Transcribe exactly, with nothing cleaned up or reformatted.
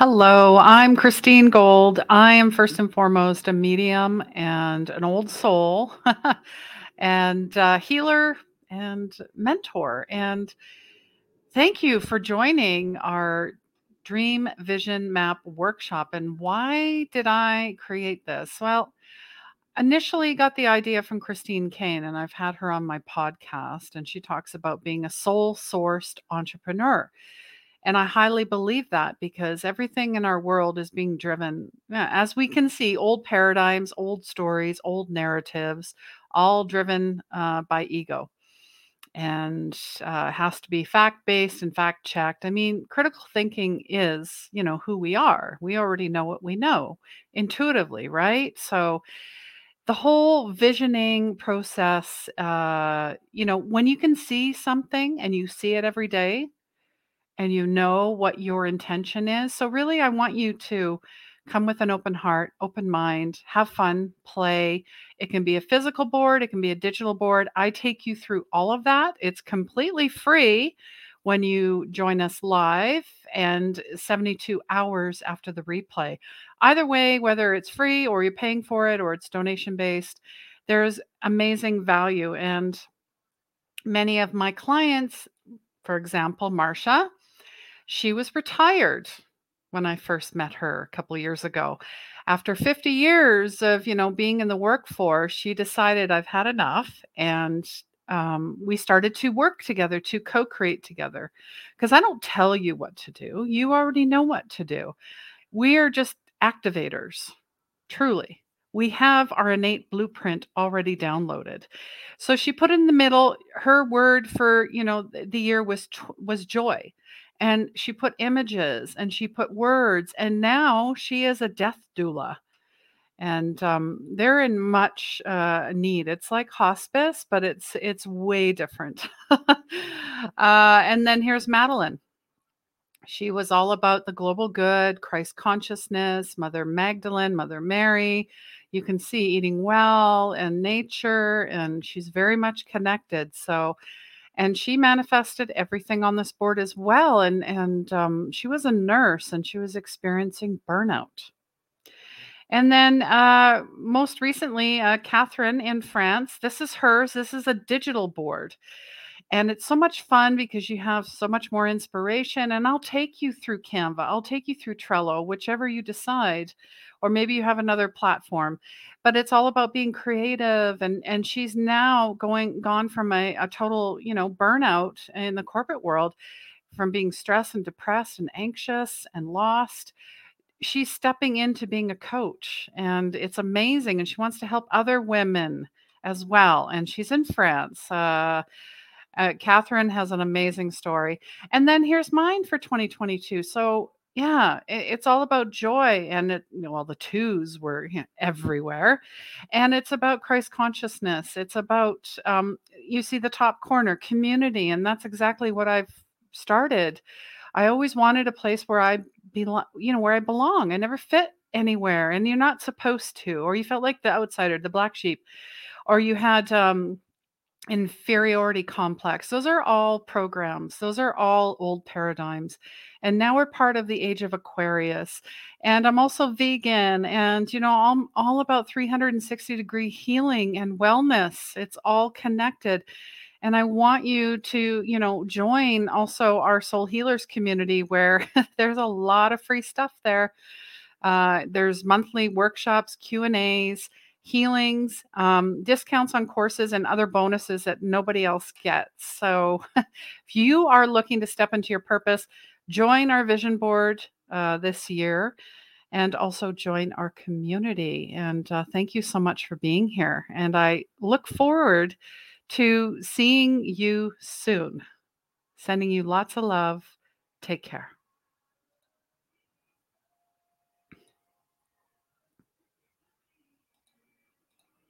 Hello, I'm Christine Gold. I am first and foremost a medium and an old soul and a healer and mentor. And thank you for joining our Dream Vision Map workshop. And why did I create this? Well, initially got the idea from Christine Kane, and I've had her on my podcast, and she talks about being a soul-sourced entrepreneur. And I highly believe that because everything in our world is being driven, as we can see, old paradigms, old stories, old narratives, all driven uh, by ego, and uh, has to be fact-based and fact-checked. I mean, critical thinking is, you know, who we are. We already know what we know intuitively, right? So the whole visioning process, uh, you know, when you can see something and you see it every day, and you know what your intention is. So really, I want you to come with an open heart, open mind, have fun, play. It can be a physical board. It can be a digital board. I take you through all of that. It's completely free when you join us live and seventy-two hours after the replay. Either way, whether it's free or you're paying for it or it's donation-based, there's amazing value. And many of my clients, for example, Marsha, she was retired when I first met her a couple of years ago. After fifty years of, you know, being in the workforce, she decided I've had enough. And um, we started to work together, to co-create together. Because I don't tell you what to do. You already know what to do. We are just activators, truly. We have our innate blueprint already downloaded. So she put in the middle, her word for, you know, the year was was joy. And she put images and she put words. And now she is a death doula. And um, they're in much uh, need. It's like hospice, but it's, it's way different. uh, and then here's Madeline. She was all about the global good, Christ consciousness, Mother Magdalene, Mother Mary. You can see eating well and nature, and she's very much connected. So, and she manifested everything on this board as well. And, and um, she was a nurse and she was experiencing burnout. And then uh, most recently, uh, Catherine in France, this is hers. This is a digital board. And it's so much fun because you have so much more inspiration. And I'll take you through Canva. I'll take you through Trello, whichever you decide. Or maybe you have another platform. But it's all about being creative. And, and she's now going gone from a, a total, you know, burnout in the corporate world, from being stressed and depressed and anxious and lost. She's stepping into being a coach. And it's amazing. And she wants to help other women as well. And she's in France. Uh Uh, Catherine has an amazing story. And then here's mine for twenty twenty-two. So yeah, it, it's all about joy. And it, you know, all the twos were, you know, everywhere. And it's about Christ consciousness. It's about, um, you see the top corner, community. And that's exactly what I've started. I always wanted a place where I belong, you know, where I belong. I never fit anywhere. And you're not supposed to, or you felt like the outsider, the black sheep, or you had, um, inferiority complex. Those are all programs. Those are all old paradigms. And now we're part of the age of Aquarius. And I'm also vegan. And, you know, I'm all about three sixty degree healing and wellness. It's all connected. And I want you to, you know, join also our Soul Healers community, where there's a lot of free stuff there. Uh, there's monthly workshops, Q and A's, healings, um, discounts on courses, and other bonuses that nobody else gets. So if you are looking to step into your purpose, join our vision board uh, this year, and also join our community. And uh, thank you so much for being here. And I look forward to seeing you soon. Sending you lots of love. Take care.